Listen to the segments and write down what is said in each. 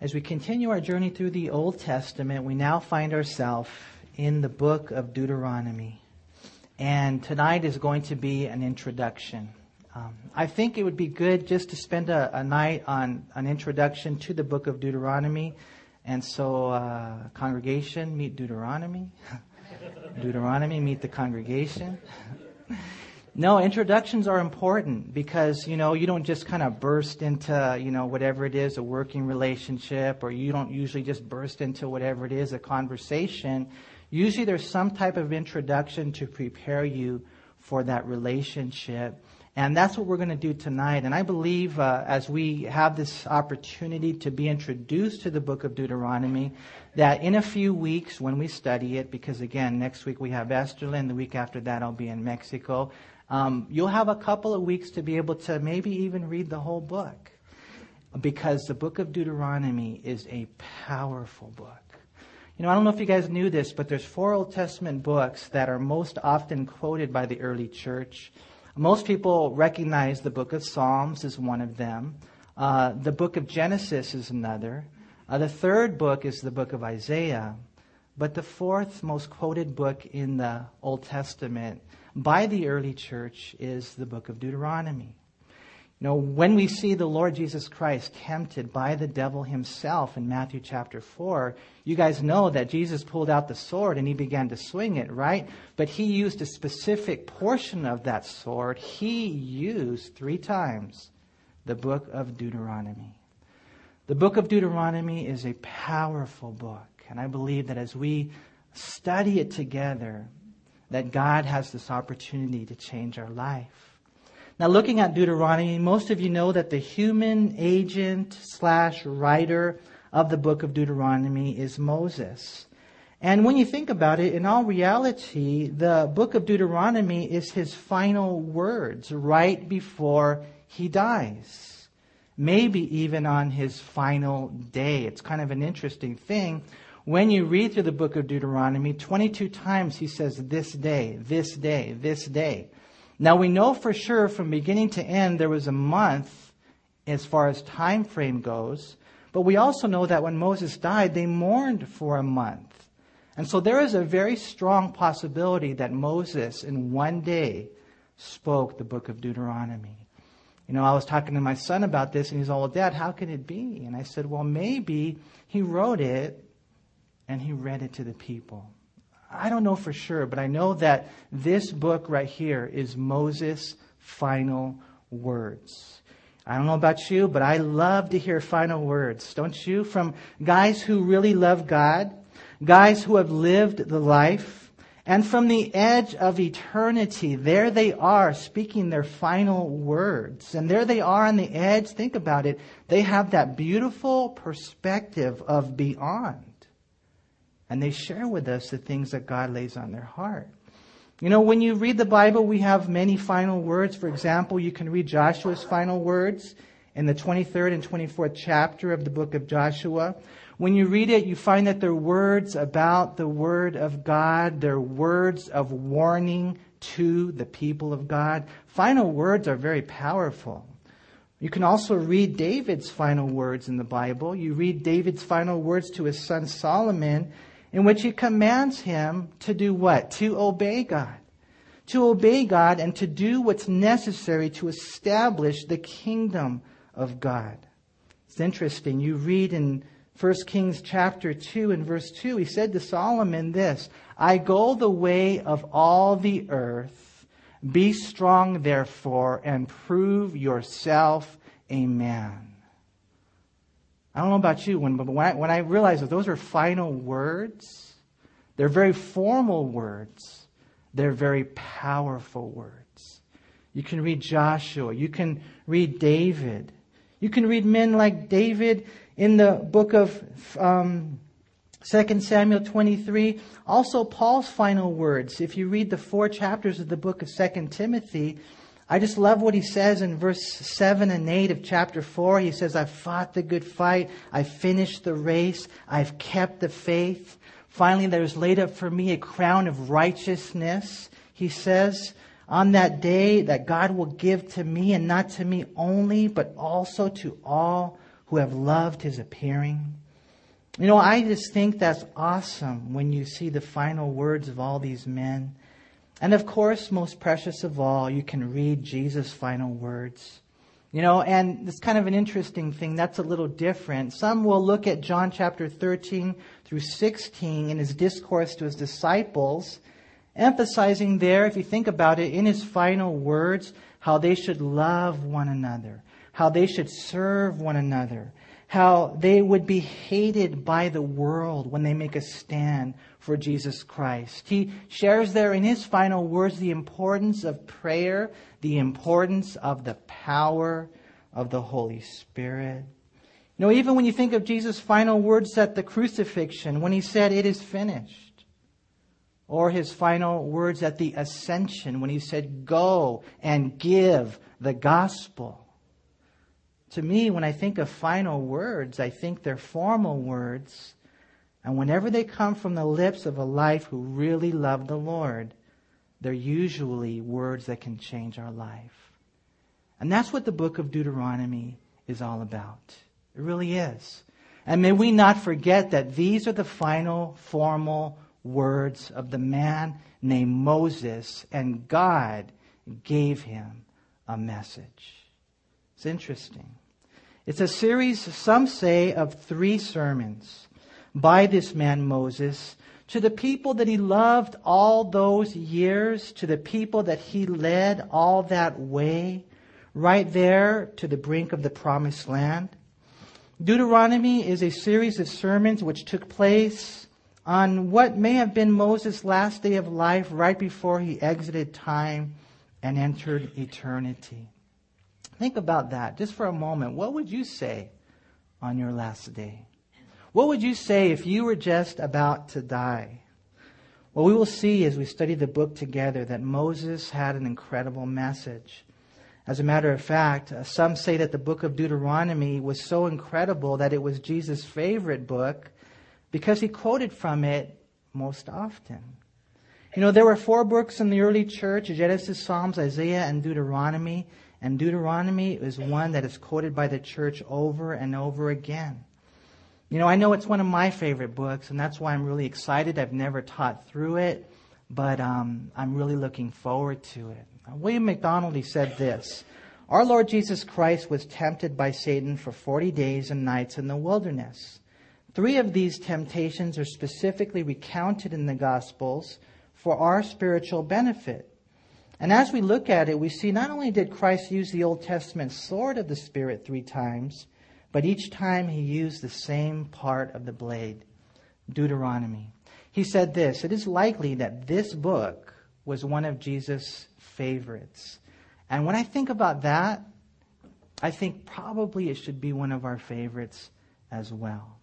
As we continue our journey through the Old Testament, we now find ourselves in the book of Deuteronomy. And tonight is going to be an introduction. I think it would be good just to spend a night on an introduction to the book of Deuteronomy. And so, congregation, meet Deuteronomy. Deuteronomy, meet the congregation. No, introductions are important because, you don't just kind of burst into, whatever it is, a working relationship, or you don't usually just burst into whatever it is, a conversation. Usually there's some type of introduction to prepare you for that relationship. And that's what we're going to do tonight. And I believe as we have this opportunity to be introduced to the book of Deuteronomy, that in a few weeks when we study it, because again, next week we have Esther Lynn, the week after that I'll be in Mexico. You'll have a couple of weeks to be able to maybe even read the whole book, because the book of Deuteronomy is a powerful book. I don't know if you guys knew this, but there's 4 Old Testament books that are most often quoted by the early church. Most people recognize the book of Psalms is one of them. The book of Genesis is another. The third book is the book of Isaiah. But the 4th most quoted book in the Old Testament by the early church is the book of Deuteronomy. When we see the Lord Jesus Christ tempted by the devil himself in Matthew chapter 4, you guys know that Jesus pulled out the sword and he began to swing it, right? But he used a specific portion of that sword. He used 3 times the book of Deuteronomy. The book of Deuteronomy is a powerful book. And I believe that as we study it together, that God has this opportunity to change our life. Now, looking at Deuteronomy, most of you know that the human agent/writer of the book of Deuteronomy is Moses. And when you think about it, in all reality, the book of Deuteronomy is his final words right before he dies, maybe even on his final day. It's kind of an interesting thing. When you read through the book of Deuteronomy, 22 times he says, this day, this day, this day. Now we know for sure from beginning to end there was a month as far as time frame goes. But we also know that when Moses died, they mourned for a month. And so there is a very strong possibility that Moses in one day spoke the book of Deuteronomy. I was talking to my son about this and he's all, well, Dad, how can it be? And I said, well, maybe he wrote it and he read it to the people. I don't know for sure, but I know that this book right here is Moses' final words. I don't know about you, but I love to hear final words, don't you? From guys who really love God, guys who have lived the life, and from the edge of eternity, there they are speaking their final words. And there they are on the edge, think about it, they have that beautiful perspective of beyond. And they share with us the things that God lays on their heart. When you read the Bible, we have many final words. For example, you can read Joshua's final words in the 23rd and 24th chapter of the book of Joshua. When you read it, you find that they're words about the Word of God. They're words of warning to the people of God. Final words are very powerful. You can also read David's final words in the Bible. You read David's final words to his son Solomon, in which he commands him to do what? To obey God. To obey God and to do what's necessary to establish the kingdom of God. It's interesting. You read in 1 Kings chapter 2 and verse 2, he said to Solomon this, I go the way of all the earth. Be strong, therefore, and prove yourself a man. I don't know about you, but when I realized that those are final words, they're very formal words. They're very powerful words. You can read Joshua. You can read David. You can read men like David in the book of 2 Samuel 23. Also Paul's final words. If you read the 4 chapters of the book of 2 Timothy, I just love what he says in verse 7 and 8 of chapter 4. He says, I've fought the good fight. I've finished the race. I've kept the faith. Finally, there's laid up for me a crown of righteousness. He says, on that day that God will give to me, and not to me only, but also to all who have loved his appearing. You know, I just think that's awesome when you see the final words of all these men. And of course, most precious of all, you can read Jesus' final words. You know, and it's kind of an interesting thing. That's a little different. Some will look at John chapter 13 through 16 in his discourse to his disciples, emphasizing there, if you think about it, in his final words, how they should love one another, how they should serve one another, how they would be hated by the world when they make a stand for Jesus Christ. He shares there in his final words the importance of prayer, the importance of the power of the Holy Spirit. You know, even when you think of Jesus' final words at the crucifixion, when he said, "It is finished," or his final words at the ascension, when he said, "Go and give the gospel." To me, when I think of final words, I think they're formal words. And whenever they come from the lips of a life who really loved the Lord, they're usually words that can change our life. And that's what the book of Deuteronomy is all about. It really is. And may we not forget that these are the final formal words of the man named Moses, and God gave him a message. It's interesting. It's a series, some say, of 3 sermons by this man Moses to the people that he loved all those years, to the people that he led all that way, right there to the brink of the promised land. Deuteronomy is a series of sermons which took place on what may have been Moses' last day of life, right before he exited time and entered eternity. Think about that just for a moment. What would you say on your last day? What would you say if you were just about to die? Well, we will see as we study the book together that Moses had an incredible message. As a matter of fact, some say that the book of Deuteronomy was so incredible that it was Jesus' favorite book because he quoted from it most often. You know, there were 4 books in the early church: Genesis, Psalms, Isaiah, and Deuteronomy. And Deuteronomy is one that is quoted by the church over and over again. You know, I know it's one of my favorite books, and that's why I'm really excited. I've never taught through it, but I'm really looking forward to it. William MacDonald, he said this: "Our Lord Jesus Christ was tempted by Satan for 40 days and nights in the wilderness. 3 of these temptations are specifically recounted in the Gospels for our spiritual benefit. And as we look at it, we see not only did Christ use the Old Testament sword of the Spirit 3 times, but each time he used the same part of the blade." Deuteronomy. He said this: "It is likely that this book was one of Jesus' favorites." And when I think about that, I think probably it should be one of our favorites as well.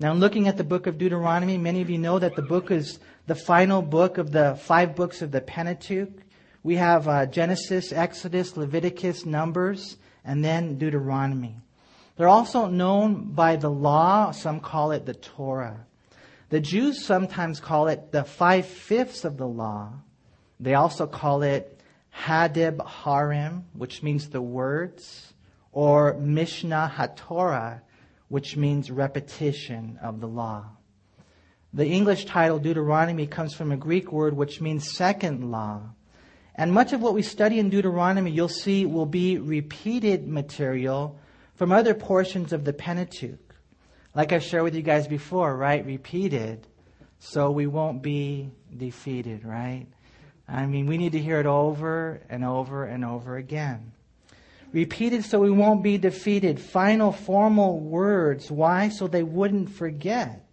Now, looking at the book of Deuteronomy, many of you know that the book is the final book of the 5 books of the Pentateuch. We have Genesis, Exodus, Leviticus, Numbers, and then Deuteronomy. They're also known by the law. Some call it the Torah. The Jews sometimes call it the 5/5 of the law. They also call it Hadib Harim, which means the words, or Mishnah HaTorah, which means repetition of the law. The English title Deuteronomy comes from a Greek word which means second law. And much of what we study in Deuteronomy, you'll see, will be repeated material from other portions of the Pentateuch. Like I've shared with you guys before, right? Repeated, so we won't be defeated, right? I mean, we need to hear it over and over and over again. Repeated so we won't be defeated. Final formal words. Why? So they wouldn't forget.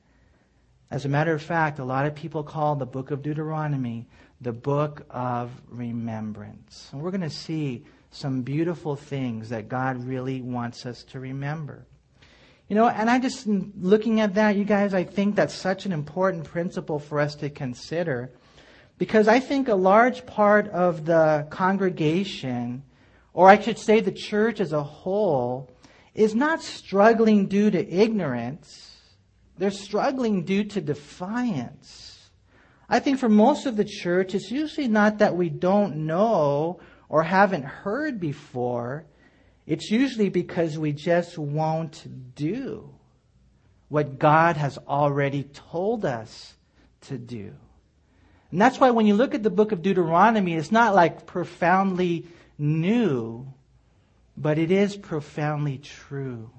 As a matter of fact, a lot of people call the book of Deuteronomy the book of remembrance. And we're going to see some beautiful things that God really wants us to remember. You know, and I just, looking at that, you guys, I think that's such an important principle for us to consider, because I think a large part of the congregation, or I should say the church as a whole, is not struggling due to ignorance. They're struggling due to defiance. I think for most of the church, it's usually not that we don't know or haven't heard before. It's usually because we just won't do what God has already told us to do. And that's why when you look at the book of Deuteronomy, it's not like profoundly new, but it is profoundly true.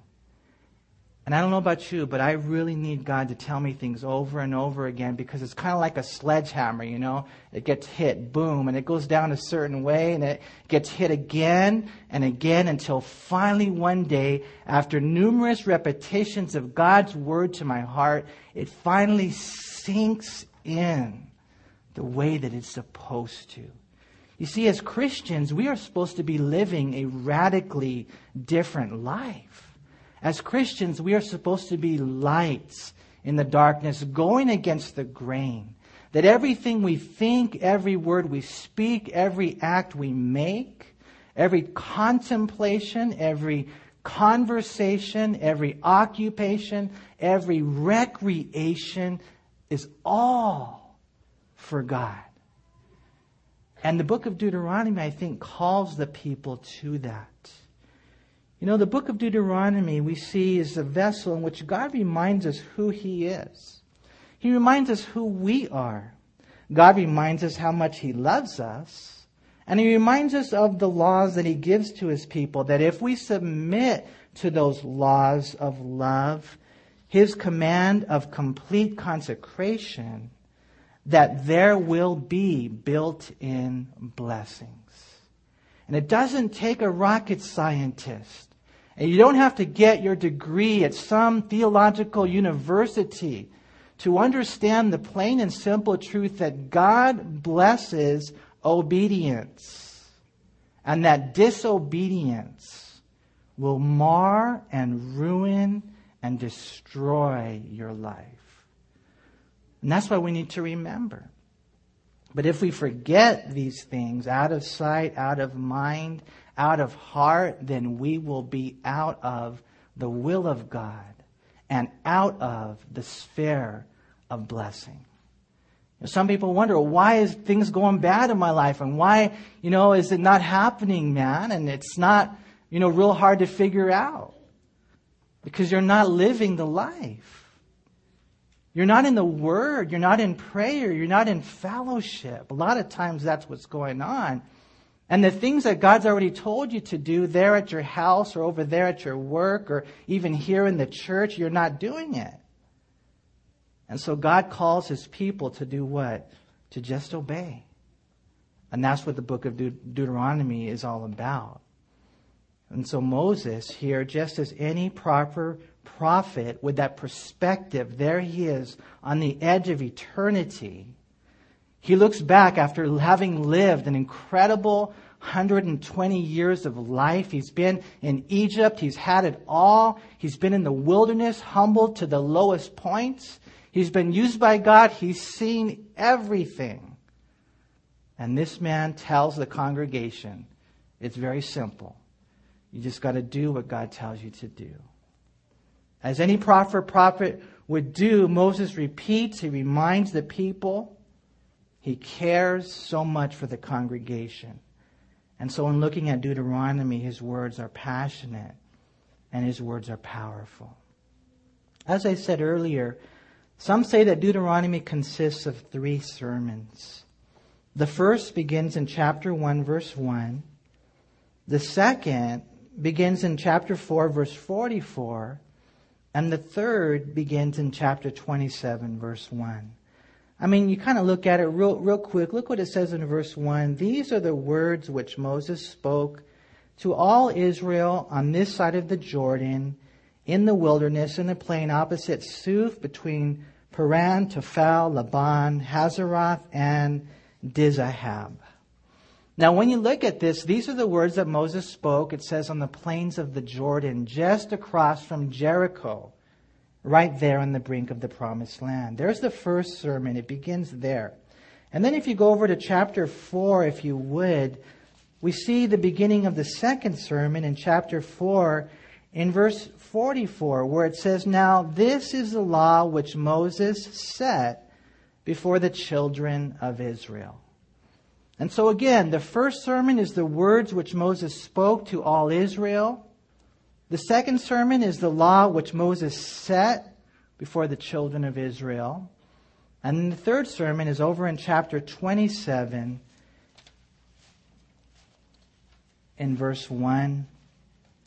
And I don't know about you, but I really need God to tell me things over and over again, because it's kind of like a sledgehammer, you know. It gets hit, boom, and it goes down a certain way, and it gets hit again and again until finally one day, after numerous repetitions of God's word to my heart, it finally sinks in the way that it's supposed to. You see, as Christians, we are supposed to be living a radically different life. As Christians, we are supposed to be lights in the darkness, going against the grain. That everything we think, every word we speak, every act we make, every contemplation, every conversation, every occupation, every recreation is all for God. And the book of Deuteronomy, I think, calls the people to that. You know, the book of Deuteronomy we see is a vessel in which God reminds us who He is. He reminds us who we are. God reminds us how much He loves us. And He reminds us of the laws that He gives to His people, that if we submit to those laws of love, His command of complete consecration, that there will be built-in blessings. And it doesn't take a rocket scientist. And you don't have to get your degree at some theological university to understand the plain and simple truth that God blesses obedience, and that disobedience will mar and ruin and destroy your life. And that's why we need to remember. But if we forget these things out of sight, out of mind, out of heart, then we will be out of the will of God and out of the sphere of blessing. Some people wonder, why is things going bad in my life? And why, is it not happening, man? And it's not, real hard to figure out, because you're not living the life. You're not in the Word. You're not in prayer. You're not in fellowship. A lot of times that's what's going on. And the things that God's already told you to do there at your house or over there at your work or even here in the church, you're not doing it. And so God calls His people to do what? To just obey. And that's what the book of Deuteronomy is all about. And so Moses here, just as any proper prophet with that perspective, there he is on the edge of eternity. He looks back after having lived an incredible 120 years of life. He's been in Egypt. He's had it all. He's been in the wilderness, humbled to the lowest points. He's been used by God. He's seen everything. And this man tells the congregation, it's very simple. You just got to do what God tells you to do. As any prophet would do, Moses repeats, he reminds the people, he cares so much for the congregation. And so in looking at Deuteronomy, his words are passionate and his words are powerful. As I said earlier, some say that Deuteronomy consists of 3 sermons. The first begins in chapter 1, verse 1. The second begins in chapter 4, verse 44. And the third begins in chapter 27, verse 1. I mean, you kind of look at it real quick. Look what it says in verse 1. These are the words which Moses spoke to all Israel on this side of the Jordan, in the wilderness, in the plain opposite Suf, between Paran, Tophel, Laban, Hazeroth, and Dizahab. Now, when you look at this, these are the words that Moses spoke, it says, on the plains of the Jordan, just across from Jericho, right there on the brink of the Promised Land. There's the first sermon. It begins there. And then if you go over to chapter 4, if you would, we see the beginning of the second sermon in chapter 4 in verse 44, where it says, Now this is the law which Moses set before the children of Israel. And so again, the first sermon is the words which Moses spoke to all Israel. The second sermon is the law which Moses set before the children of Israel. And the third sermon is over in chapter 27 in verse 1.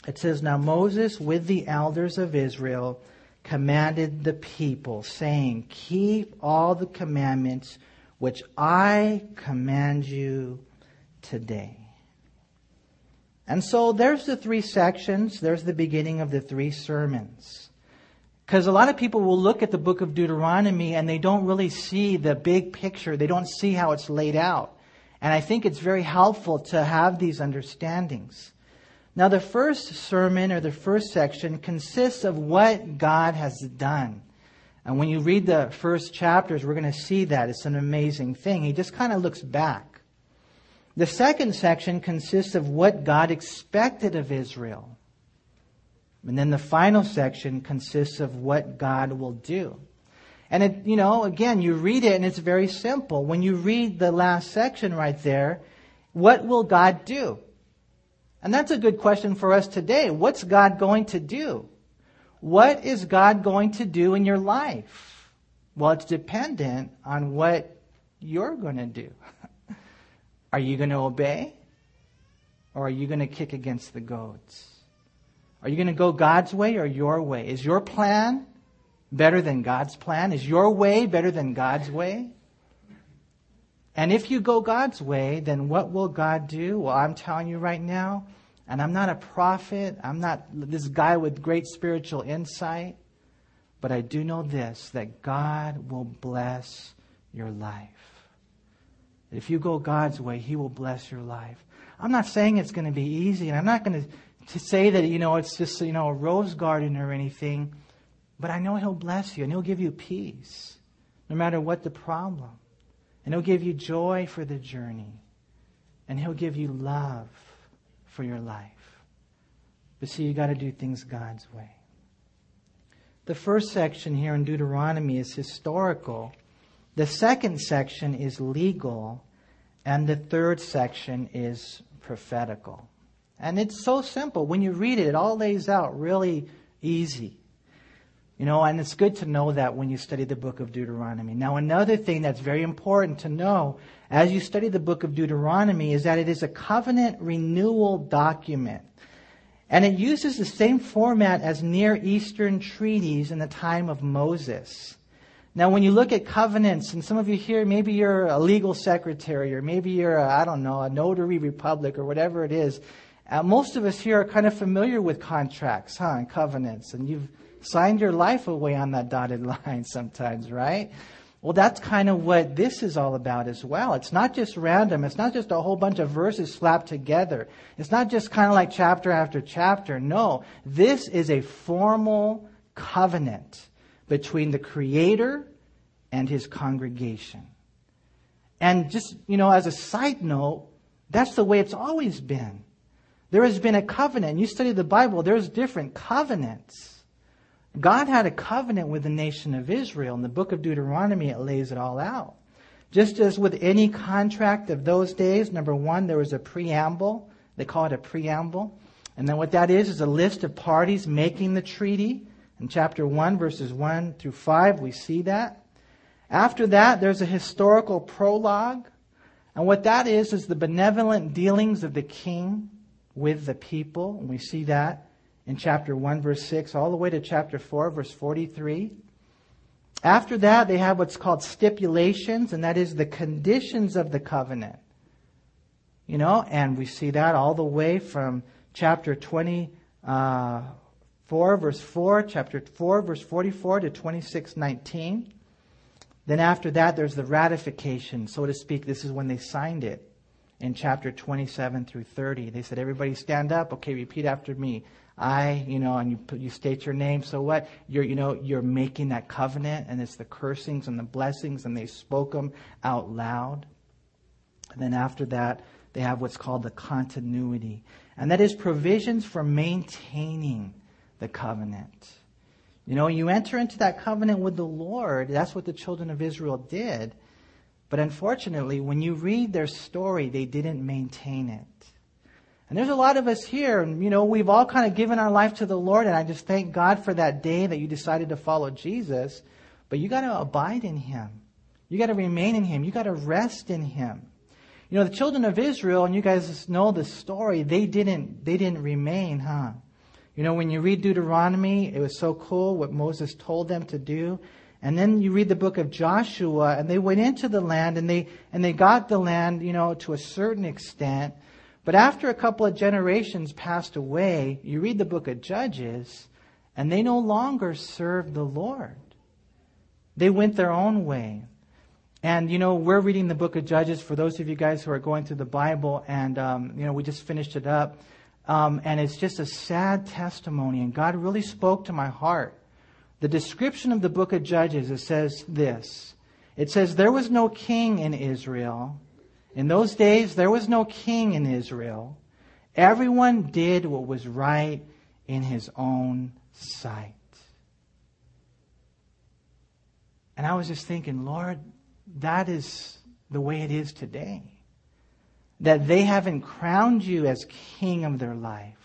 It says, "Now Moses with the elders of Israel commanded the people, saying, 'Keep all the commandments which I command you today.'" And so there's the three sections. There's the beginning of the three sermons. Because a lot of people will look at the book of Deuteronomy and they don't really see the big picture. They don't see how it's laid out. And I think it's very helpful to have these understandings. Now the first sermon or the first section consists of what God has done. And when you read the first chapters, we're going to see that. It's an amazing thing. He just kind of looks back. The second section consists of what God expected of Israel. And then the final section consists of what God will do. And it, you know, again, you read it and it's very simple. When you read the last section right there, what will God do? And that's a good question for us today. What's God going to do? What is God going to do in your life? Well, it's dependent on what you're going to do. Are you going to obey? Or are you going to kick against the goads? Are you going to go God's way or your way? Is your plan better than God's plan? Is your way better than God's way? And if you go God's way, then what will God do? Well, I'm telling you right now, and I'm not a prophet. I'm not this guy with great spiritual insight. But I do know this, that God will bless your life. If you go God's way, He will bless your life. I'm not saying it's going to be easy. And I'm not going to say that, you know, it's just, you know, a rose garden or anything. But I know He'll bless you and He'll give you peace no matter what the problem. And He'll give you joy for the journey. And He'll give you love for your life. But see, you got to do things God's way. The first section here in Deuteronomy is historical. The second section is legal. And the third section is prophetical. And it's so simple. When you read it, it all lays out really easy. You know, and it's good to know that when you study the book of Deuteronomy. Now, another thing that's very important to know as you study the book of Deuteronomy is that it is a covenant renewal document. And it uses the same format as Near Eastern treaties in the time of Moses. Now, when you look at covenants, and some of you here, maybe you're a legal secretary, or maybe you're, I don't know, a notary public or whatever it is. Most of us here are kind of familiar with contracts, huh, and covenants, and you've signed your life away on that dotted line sometimes, right? Well, that's kind of what this is all about as well. It's not just random. It's not just a whole bunch of verses slapped together. It's not just kind of like chapter after chapter. No, this is a formal covenant between the Creator and His congregation. And just, you know, as a side note, that's the way it's always been. There has been a covenant. You study the Bible, there's different covenants. God had a covenant with the nation of Israel. In the book of Deuteronomy, it lays it all out. Just as with any contract of those days, number one, there was a preamble. They call it a preamble. And then what that is a list of parties making the treaty. In chapter 1, verses 1 through 5, we see that. After that, there's a historical prologue. And what that is the benevolent dealings of the king with the people. And we see that in chapter 1, verse 6, all the way to chapter 4, verse 43. After that, they have what's called stipulations, and that is the conditions of the covenant. You know, and we see that all the way from chapter 24, verse 4, chapter 4, verse 44 to 26, 19. Then after that, there's the ratification, so to speak. This is when they signed it. In chapter 27 through 30, they said, "Everybody stand up. Okay, repeat after me. I, you know," and you state your name. So what? You're making that covenant, and it's the cursings and the blessings, and they spoke them out loud. And then after that, they have what's called the continuity. And that is provisions for maintaining the covenant. You know, you enter into that covenant with the Lord. That's what the children of Israel did. But unfortunately, when you read their story, they didn't maintain it. And there's a lot of us here, and we've all kind of given our life to the Lord, and I just thank God for that day that you decided to follow Jesus. But you got to abide in Him. You got to remain in Him. You got to rest in Him. The children of Israel, and you guys know the story, they didn't remain, huh? When you read Deuteronomy, it was so cool what Moses told them to do. And then you read the book of Joshua, and they went into the land, and they got the land, to a certain extent. But after a couple of generations passed away, you read the book of Judges, and they no longer served the Lord. They went their own way. And, we're reading the book of Judges for those of you guys who are going through the Bible, and, we just finished it up. And it's just a sad testimony, and God really spoke to my heart. The description of the book of Judges, it says this. It says, there was no king in Israel. In those days, there was no king in Israel. Everyone did what was right in his own sight. And I was just thinking, Lord, that is the way it is today. That they haven't crowned you as king of their life.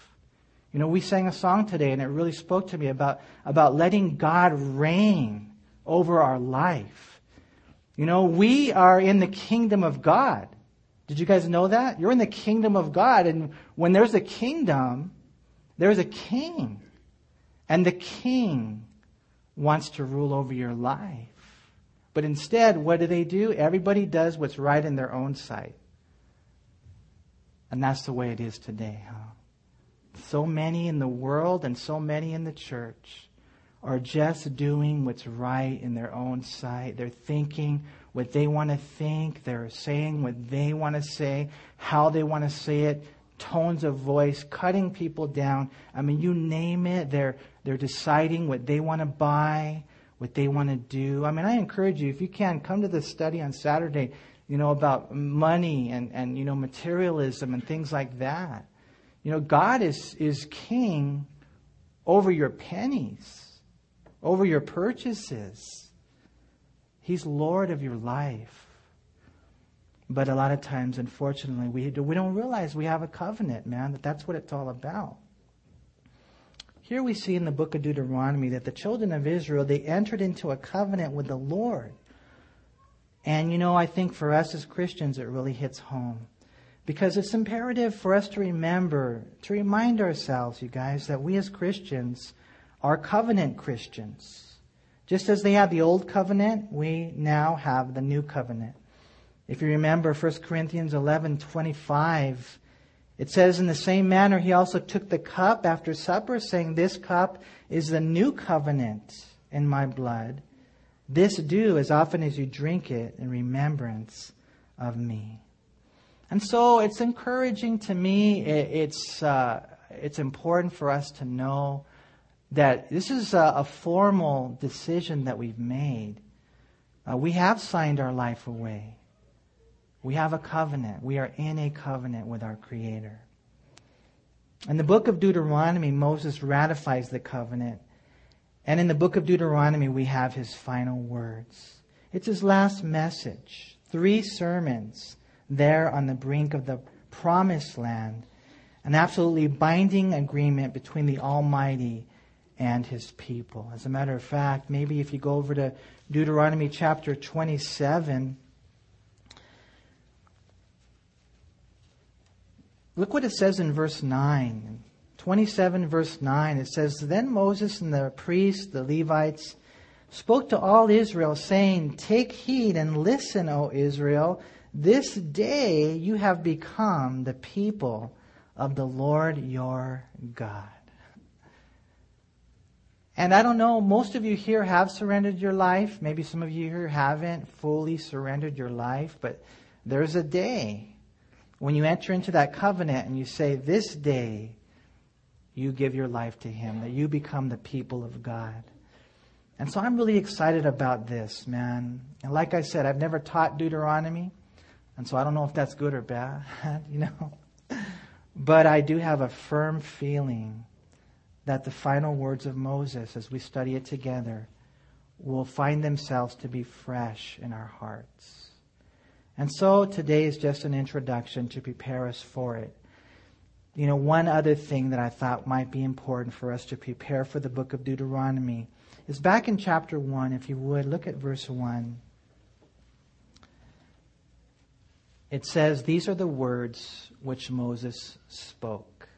We sang a song today, and it really spoke to me about letting God reign over our life. We are in the kingdom of God. Did you guys know that? You're in the kingdom of God. And when there's a kingdom, there's a king. And the king wants to rule over your life. But instead, what do? Everybody does what's right in their own sight. And that's the way it is today, huh? So many in the world and so many in the church are just doing what's right in their own sight. They're thinking what they want to think. They're saying what they want to say, how they want to say it, tones of voice, cutting people down. I mean, you name it. They're deciding what they want to buy, what they want to do. I mean, I encourage you, if you can, come to this study on Saturday, about money and materialism and things like that. God is king over your pennies, over your purchases. He's Lord of your life. But a lot of times, unfortunately, we don't realize we have a covenant, man, that's what it's all about. Here we see in the book of Deuteronomy that the children of Israel, they entered into a covenant with the Lord. And, I think for us as Christians, it really hits home. Because it's imperative for us to remember, to remind ourselves, you guys, that we as Christians are covenant Christians. Just as they had the old covenant, we now have the new covenant. If you remember 1 Corinthians 11:25, it says, in the same manner, he also took the cup after supper, saying, this cup is the new covenant in my blood. This do as often as you drink it in remembrance of me. And so it's encouraging to me. It's important for us to know that this is a formal decision that we've made. We have signed our life away. We have a covenant. We are in a covenant with our Creator. In the book of Deuteronomy, Moses ratifies the covenant. And in the book of Deuteronomy, we have his final words. It's his last message. 3 sermons. There on the brink of the promised land, an absolutely binding agreement between the Almighty and His people. As a matter of fact, maybe if you go over to Deuteronomy chapter 27, look what it says in verse 9. 27 verse 9, it says, then Moses and the priests, the Levites, spoke to all Israel, saying, take heed and listen, O Israel, this day you have become the people of the Lord your God. And I don't know, most of you here have surrendered your life. Maybe some of you here haven't fully surrendered your life. But there's a day when you enter into that covenant and you say, this day you give your life to Him, that you become the people of God. And so I'm really excited about this, man. And like I said, I've never taught Deuteronomy. And so I don't know if that's good or bad, But I do have a firm feeling that the final words of Moses, as we study it together, will find themselves to be fresh in our hearts. And so today is just an introduction to prepare us for it. You know, one other thing that I thought might be important for us to prepare for the book of Deuteronomy is back in chapter 1, if you would, look at verse 1. It says, "These are the words which Moses spoke."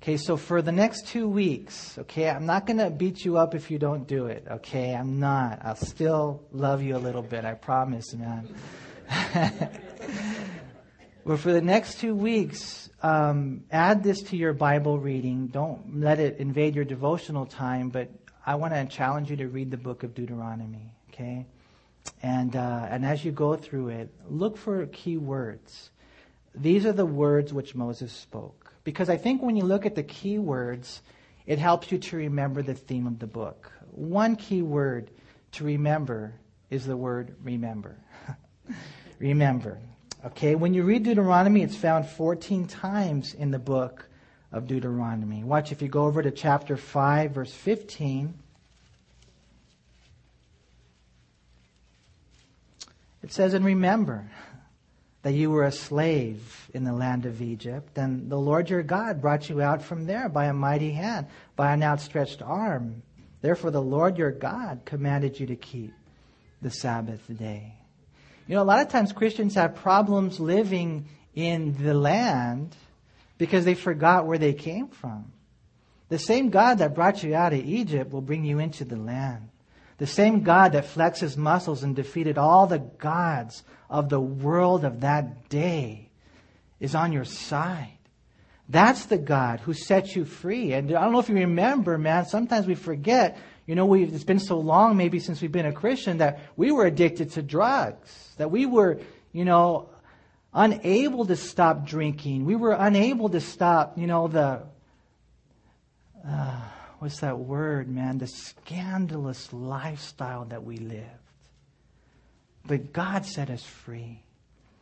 Okay, so for the next 2 weeks, okay, I'm not going to beat you up if you don't do it, okay? I'm not. I'll still love you a little bit, I promise, man. Well, for the next 2 weeks, add this to your Bible reading. Don't let it invade your devotional time, but I want to challenge you to read the book of Deuteronomy, okay? And as you go through it, look for key words. These are the words which Moses spoke. Because I think when you look at the key words, it helps you to remember the theme of the book. One key word to remember is the word remember. Remember. Okay, when you read Deuteronomy, it's found 14 times in the book of Deuteronomy. Watch, if you go over to chapter 5, verse 15... It says, "And remember that you were a slave in the land of Egypt, and the Lord your God brought you out from there by a mighty hand, by an outstretched arm. Therefore the Lord your God commanded you to keep the Sabbath day." You know, a lot of times Christians have problems living in the land because they forgot where they came from. The same God that brought you out of Egypt will bring you into the land. The same God that flexed his muscles and defeated all the gods of the world of that day is on your side. That's the God who set you free. And I don't know if you remember, man, sometimes we forget, you know, it's been so long maybe since we've been a Christian that we were addicted to drugs, that we were, you know, unable to stop drinking. We were unable to stop, you know, what's that word, man? The scandalous lifestyle that we lived. But God set us free.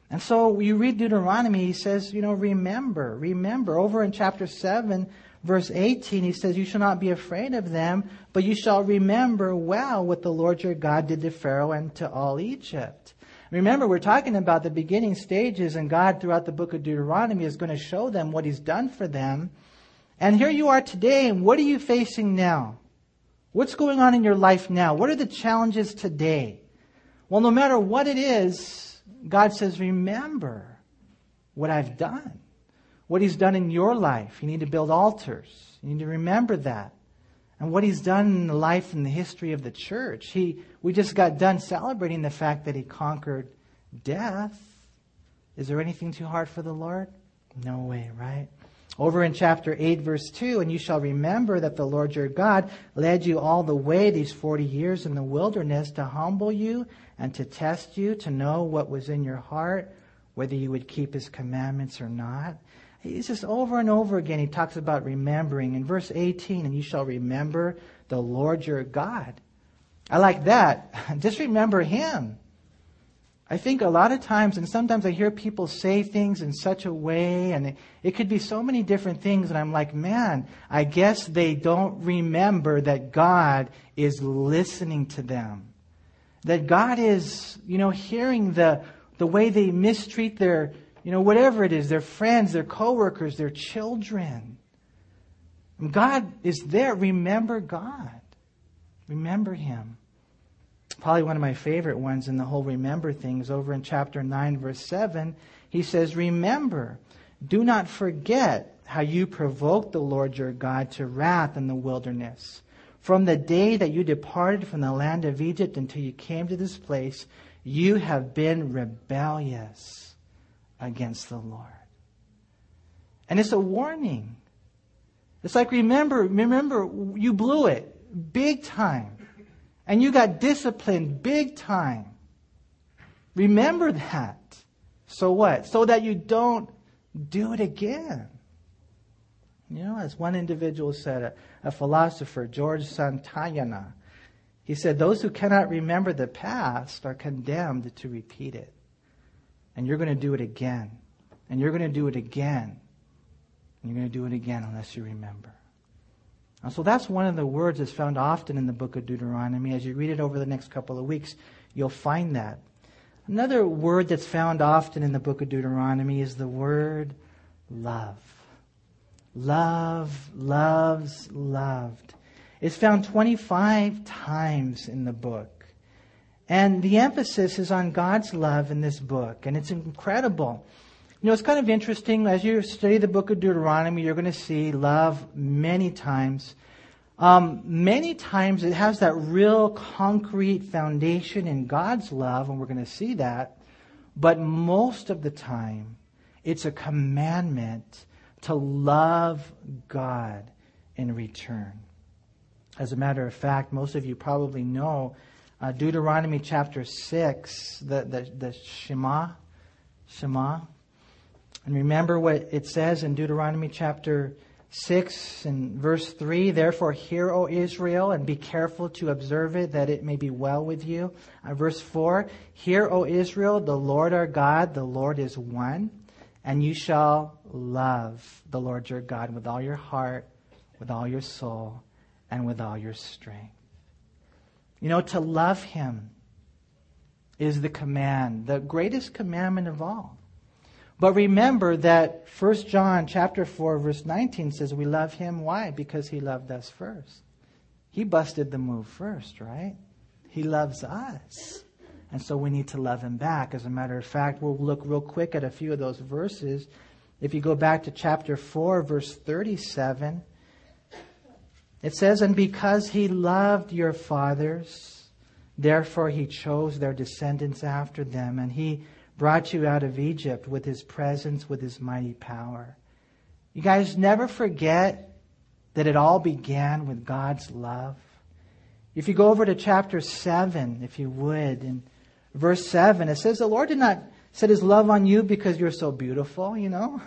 And so you read Deuteronomy, he says, you know, remember, remember. Over in chapter 7, verse 18, he says, "You shall not be afraid of them, but you shall remember well what the Lord your God did to Pharaoh and to all Egypt." Remember, we're talking about the beginning stages, and God throughout the book of Deuteronomy is going to show them what he's done for them. And here you are today, and what are you facing now? What's going on in your life now? What are the challenges today? Well, no matter what it is, God says, remember what I've done, what he's done in your life. You need to build altars. You need to remember that. And what he's done in the life and the history of the church. We just got done celebrating the fact that he conquered death. Is there anything too hard for the Lord? No way, right? Over in chapter 8, verse 2, "And you shall remember that the Lord your God led you all the way these 40 years in the wilderness to humble you and to test you, to know what was in your heart, whether you would keep his commandments or not." It's just over and over again he talks about remembering. In verse 18, "And you shall remember the Lord your God." I like that. Just remember him. I think a lot of times, and sometimes I hear people say things in such a way, and it could be so many different things, and I'm like, man, I guess they don't remember that God is listening to them. That God is, you know, hearing the way they mistreat their, you know, whatever it is, their friends, their coworkers, their children. And God is there. Remember God. Remember him. Probably one of my favorite ones in the whole remember thing is over in chapter 9, verse 7. He says, "Remember, do not forget how you provoked the Lord your God to wrath in the wilderness. From the day that you departed from the land of Egypt until you came to this place, you have been rebellious against the Lord." And it's a warning. It's like, remember, you blew it big time. And you got disciplined big time. Remember that. So what? So that you don't do it again. You know, as one individual said, a philosopher, George Santayana, he said, "Those who cannot remember the past are condemned to repeat it." And you're going to do it again. And you're going to do it again. And you're going to do it again unless you remember. And so that's one of the words that's found often in the book of Deuteronomy. As you read it over the next couple of weeks, you'll find that. Another word that's found often in the book of Deuteronomy is the word love. Love, loves, loved. It's found 25 times in the book. And the emphasis is on God's love in this book. And it's incredible. You know, it's kind of interesting. As you study the book of Deuteronomy, you're going to see love many times. Many times it has that real concrete foundation in God's love, and we're going to see that. But most of the time, it's a commandment to love God in return. As a matter of fact, most of you probably know Deuteronomy chapter 6, the Shema. And remember what it says in Deuteronomy chapter 6 and verse 3, "Therefore hear, O Israel, and be careful to observe it, that it may be well with you." Verse 4, "Hear, O Israel, the Lord our God, the Lord is one, and you shall love the Lord your God with all your heart, with all your soul, and with all your strength." You know, to love Him is the command, the greatest commandment of all. But remember that 1 John chapter 4, verse 19 says we love Him. Why? Because He loved us first. He busted the move first, right? He loves us. And so we need to love Him back. As a matter of fact, we'll look real quick at a few of those verses. If you go back to chapter 4, verse 37, it says, "And because He loved your fathers, therefore He chose their descendants after them, and He brought you out of Egypt with His presence, with His mighty power." You guys, never forget that it all began with God's love. If you go over to chapter 7, if you would, in verse 7, it says, "The Lord did not set His love on you because you're so beautiful," you know.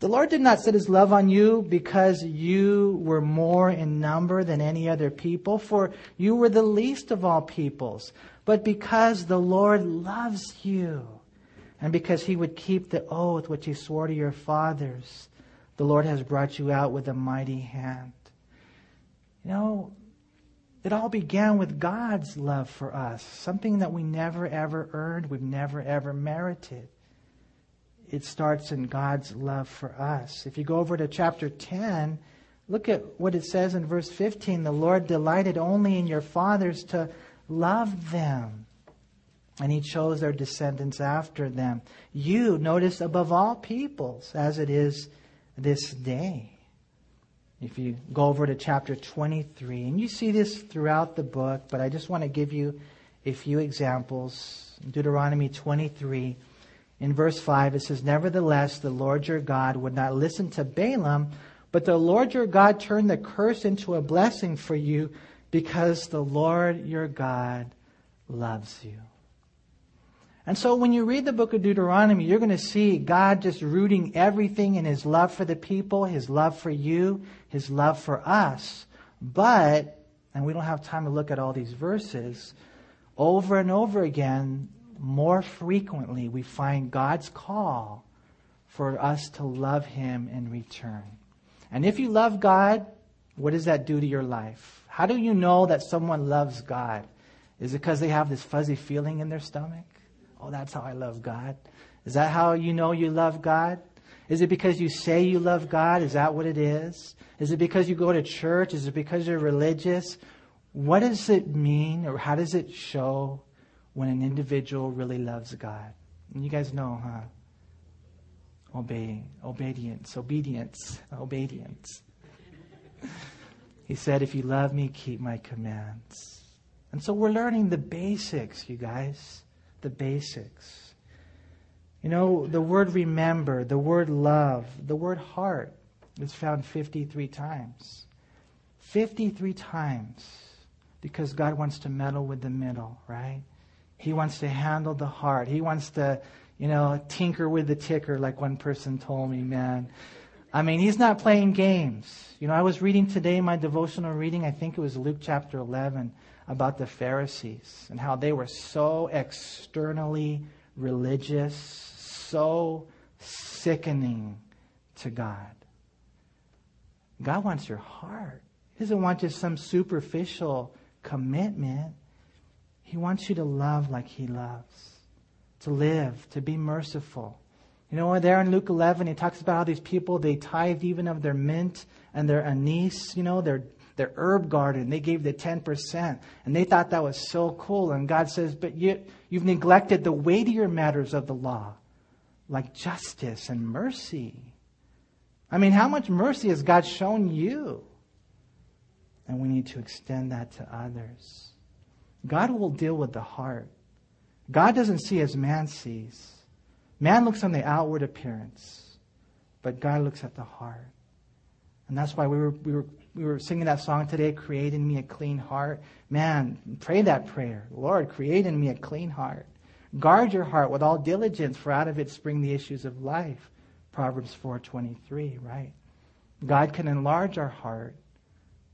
"The Lord did not set His love on you because you were more in number than any other people, for you were the least of all peoples. But because the Lord loves you, and because He would keep the oath which He swore to your fathers, the Lord has brought you out with a mighty hand." You know, it all began with God's love for us, something that we never, ever earned, we've never, ever merited. It starts in God's love for us. If you go over to chapter 10, look at what it says in verse 15. "The Lord delighted only in your fathers to love them, and He chose their descendants after them. You," notice, "above all peoples, as it is this day." If you go over to chapter 23, and you see this throughout the book, but I just want to give you a few examples. Deuteronomy 23, in verse 5, it says, "Nevertheless, the Lord your God would not listen to Balaam, but the Lord your God turned the curse into a blessing for you, because the Lord your God loves you." And so when you read the book of Deuteronomy, you're going to see God just rooting everything in His love for the people, His love for you, His love for us. But, and we don't have time to look at all these verses, over and over again, more frequently, we find God's call for us to love Him in return. And if you love God, what does that do to your life? How do you know that someone loves God? Is it because they have this fuzzy feeling in their stomach? "Oh, that's how I love God." Is that how you know you love God? Is it because you say you love God? Is that what it is? Is it because you go to church? Is it because you're religious? What does it mean, or how does it show when an individual really loves God? And you guys know, huh? Obedience. He said, "If you love me, keep my commands." And so we're learning the basics, you guys. The basics. You know, the word remember, the word love, the word heart is found 53 times. 53 times. Because God wants to meddle with the middle, right? He wants to handle the heart. He wants to, you know, tinker with the ticker, like one person told me, man. I mean, He's not playing games. You know, I was reading today my devotional reading, I think it was Luke chapter 11, about the Pharisees and how they were so externally religious, so sickening to God. God wants your heart. He doesn't want just some superficial commitment. He wants you to love like He loves. to live, to be merciful. You know, there in Luke 11, it talks about how these people, they tithed even of their mint and their anise, you know, their herb garden. They gave the 10%. And they thought that was so cool. And God says, but you've neglected the weightier matters of the law, like justice and mercy. I mean, how much mercy has God shown you? And we need to extend that to others. God will deal with the heart. God doesn't see as man sees. Man looks on the outward appearance, but God looks at the heart. And that's why we were singing that song today, Create in Me a Clean Heart. Man, pray that prayer. Lord, create in me a clean heart. Guard your heart with all diligence, for out of it spring the issues of life. Proverbs 4:23, right? God can enlarge our heart.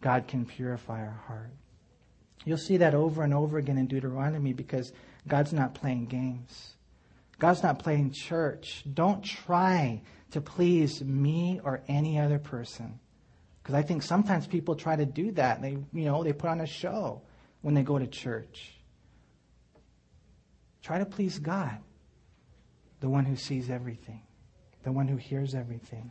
God can purify our heart. You'll see that over and over again in Deuteronomy because God's not playing games. God's not playing church. Don't try to please me or any other person. Because I think sometimes people try to do that. They put on a show when they go to church. Try to please God, the one who sees everything, the one who hears everything.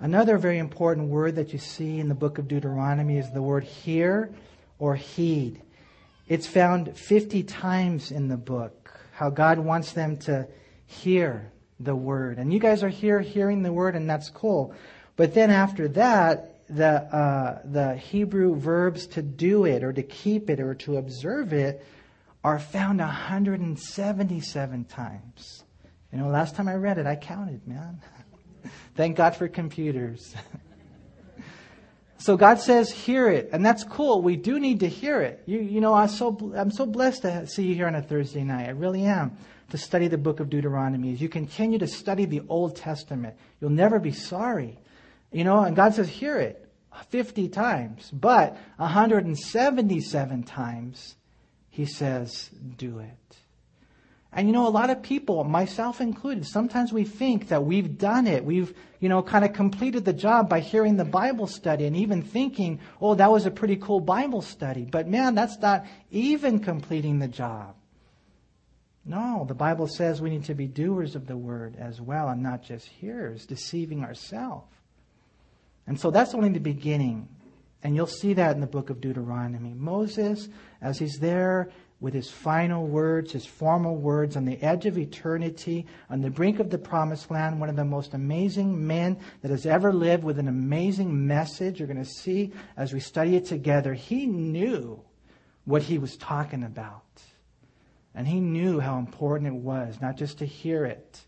Another very important word that you see in the book of Deuteronomy is the word hear or heed. It's found 50 times in the book, how God wants them to hear the word. And you guys are here hearing the word, and that's cool. But then after that, the Hebrew verbs to do it or to keep it or to observe it are found 177 times. You know, last time I read it, I counted, man. Thank God for computers. So God says, hear it. And that's cool. We do need to hear it. I'm so blessed to see you here on a Thursday night. I really am, to study the book of Deuteronomy. As you continue to study the Old Testament, you'll never be sorry. You know, and God says, hear it 50 times, but 177 times he says, do it. And, you know, a lot of people, myself included, sometimes we think that we've done it. We've, you know, kind of completed the job by hearing the Bible study and even thinking, oh, that was a pretty cool Bible study. But man, that's not even completing the job. No, the Bible says we need to be doers of the word as well and not just hearers, deceiving ourselves. And so that's only the beginning. And you'll see that in the book of Deuteronomy. Moses, as he's there, with his final words, his formal words, on the edge of eternity, on the brink of the promised land, one of the most amazing men that has ever lived with an amazing message. You're going to see as we study it together, he knew what he was talking about. And he knew how important it was, not just to hear it,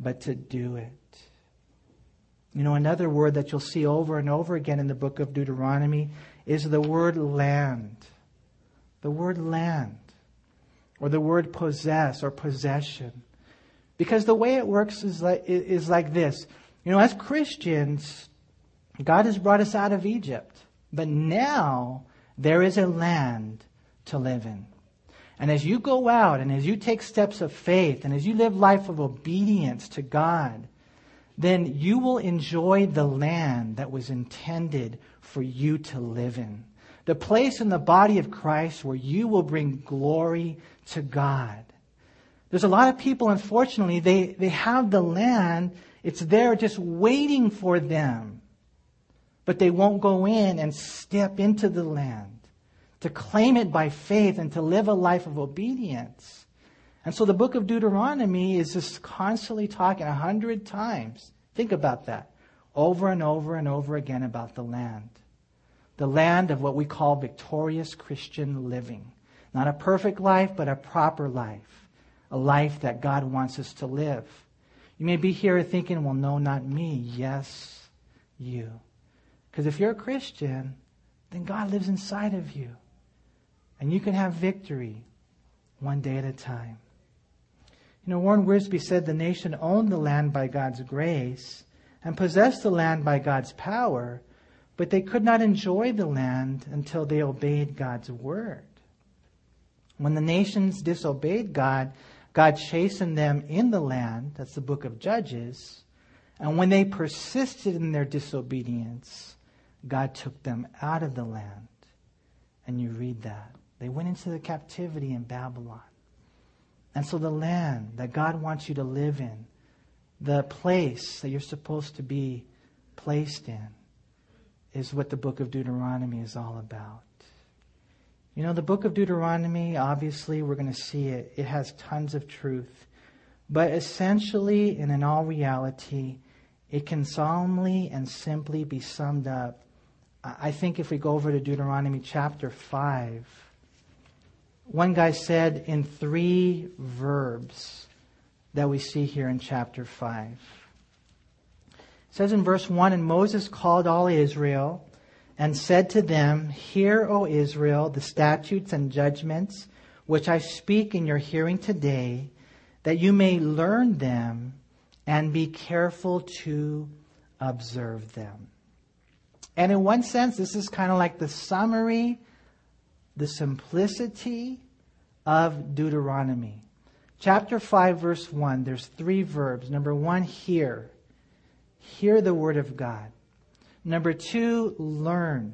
but to do it. You know, another word that you'll see over and over again in the book of Deuteronomy is the word land. The word land, or the word possess, or possession. Because the way it works is like this. You know, as Christians, God has brought us out of Egypt. But now, there is a land to live in. And as you go out, and as you take steps of faith, and as you live life of obedience to God, then you will enjoy the land that was intended for you to live in. The place in the body of Christ where you will bring glory to God. There's a lot of people, unfortunately, they have the land. It's there just waiting for them. But they won't go in and step into the land to claim it by faith and to live a life of obedience. And so the book of Deuteronomy is just constantly talking 100 times. Think about that. Over and over and over again about the land. The land of what we call victorious Christian living. Not a perfect life, but a proper life. A life that God wants us to live. You may be here thinking, well, no, not me. Yes, you. Because if you're a Christian, then God lives inside of you. And you can have victory one day at a time. You know, Warren Wiersbe said the nation owned the land by God's grace and possessed the land by God's power, but they could not enjoy the land until they obeyed God's word. When the nations disobeyed God, God chastened them in the land. That's the book of Judges. And when they persisted in their disobedience, God took them out of the land. And you read that. They went into the captivity in Babylon. And so the land that God wants you to live in, the place that you're supposed to be placed in, is what the book of Deuteronomy is all about. You know, the book of Deuteronomy, obviously, we're going to see it. It has tons of truth. But essentially, and in all reality, it can solemnly and simply be summed up. I think if we go over to Deuteronomy chapter 5, one guy said in 3 verbs that we see here in chapter 5. It says in verse 1, "And Moses called all Israel and said to them, 'Hear, O Israel, the statutes and judgments which I speak in your hearing today, that you may learn them and be careful to observe them.'" And in one sense, this is kind of like the summary, the simplicity of Deuteronomy. Chapter 5, verse 1, there's 3 verbs. Number 1, hear. Hear the word of God. Number 2, learn.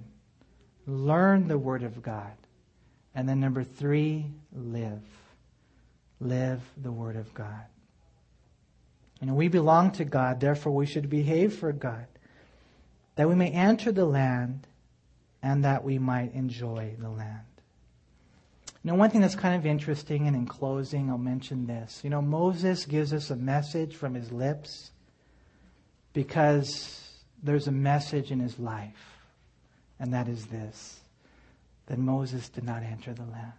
Learn the word of God. And then number 3, live. Live the word of God. You know, we belong to God, therefore we should behave for God, that we may enter the land and that we might enjoy the land. Now, one thing that's kind of interesting, and in closing, I'll mention this. You know, Moses gives us a message from his lips because there's a message in his life, and that is this: that Moses did not enter the land.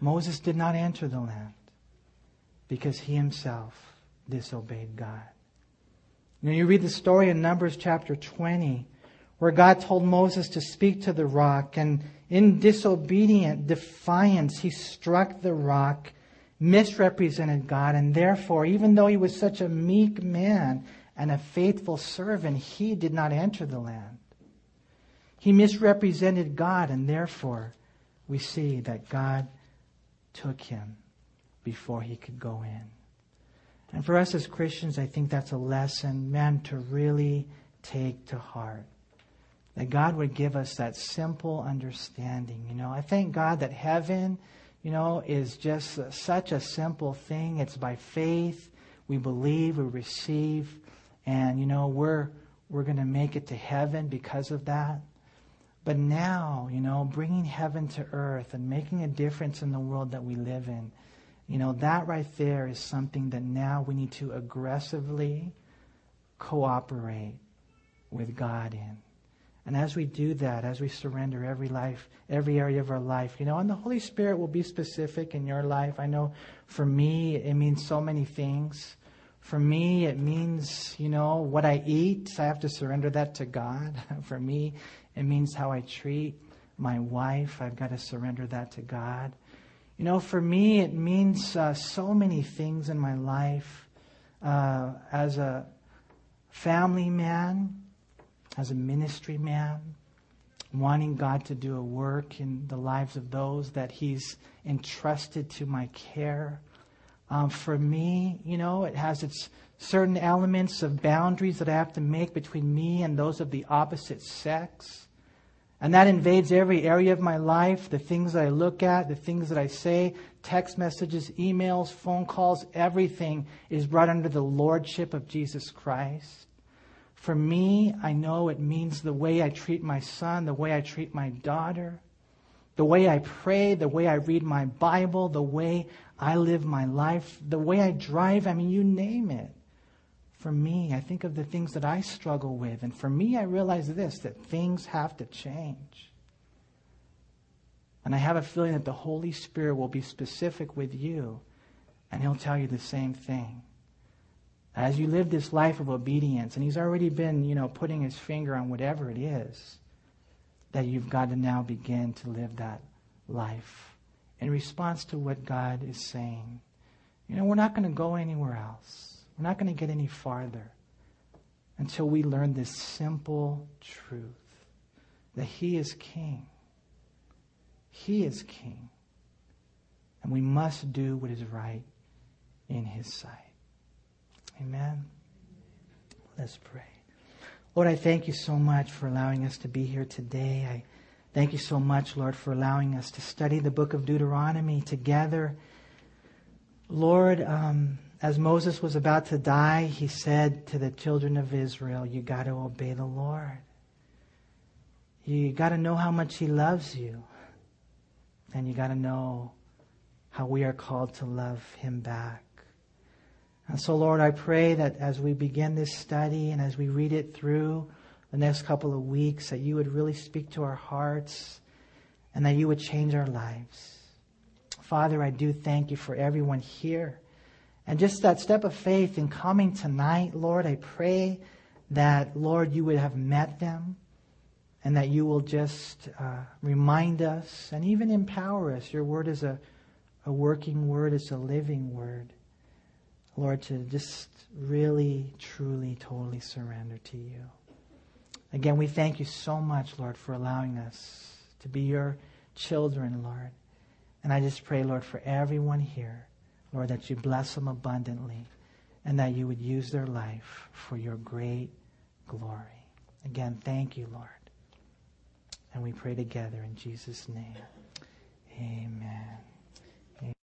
Moses did not enter the land because he himself disobeyed God. You know, you read the story in Numbers chapter 20, where God told Moses to speak to the rock, and in disobedient defiance, he struck the rock, misrepresented God, and therefore, even though he was such a meek man and a faithful servant, he did not enter the land. He misrepresented God, and therefore, we see that God took him before he could go in. And for us as Christians, I think that's a lesson, man, to really take to heart. That God would give us that simple understanding. You know, I thank God that heaven, you know, is just such a simple thing. It's by faith. We believe, we receive, and, you know, we're going to make it to heaven because of that. But now, you know, bringing heaven to earth and making a difference in the world that we live in, you know, that right there is something that now we need to aggressively cooperate with God in. And as we do that, as we surrender every area of our life, you know, and the Holy Spirit will be specific in your life. I know for me, it means so many things. For me, it means, you know, what I eat. I have to surrender that to God. For me, it means how I treat my wife. I've got to surrender that to God. You know, for me, it means so many things in my life. As a family man, as a ministry man, wanting God to do a work in the lives of those that he's entrusted to my care. For me, you know, it has its certain elements of boundaries that I have to make between me and those of the opposite sex. And that invades every area of my life, the things that I look at, the things that I say, text messages, emails, phone calls, everything is brought under the lordship of Jesus Christ. For me, I know it means the way I treat my son, the way I treat my daughter, the way I pray, the way I read my Bible, the way I live my life, the way I drive. I mean, you name it. For me, I think of the things that I struggle with. And for me, I realize this, that things have to change. And I have a feeling that the Holy Spirit will be specific with you, and he'll tell you the same thing. As you live this life of obedience, and he's already been, you know, putting his finger on whatever it is, that you've got to now begin to live that life in response to what God is saying. You know, we're not going to go anywhere else. We're not going to get any farther until we learn this simple truth, that he is king. He is king. And we must do what is right in his sight. Amen. Let's pray. Lord, I thank you so much for allowing us to be here today. I thank you so much, Lord, for allowing us to study the book of Deuteronomy together Lord, as Moses was about to die, he said to the children of Israel, you got to obey the Lord. You got to know how much He loves you. And you got to know how we are called to love Him back. And so, Lord, I pray that as we begin this study and as we read it through the next couple of weeks, that You would really speak to our hearts and that You would change our lives. Father, I do thank You for everyone here. And just that step of faith in coming tonight, Lord, I pray that, Lord, You would have met them and that You will just remind us and even empower us. Your word is a working word. It's a living word. Lord, to just really, truly, totally surrender to You. Again, we thank You so much, Lord, for allowing us to be Your children, Lord. And I just pray, Lord, for everyone here, Lord, that You bless them abundantly and that You would use their life for Your great glory. Again, thank You, Lord. And we pray together in Jesus' name. Amen.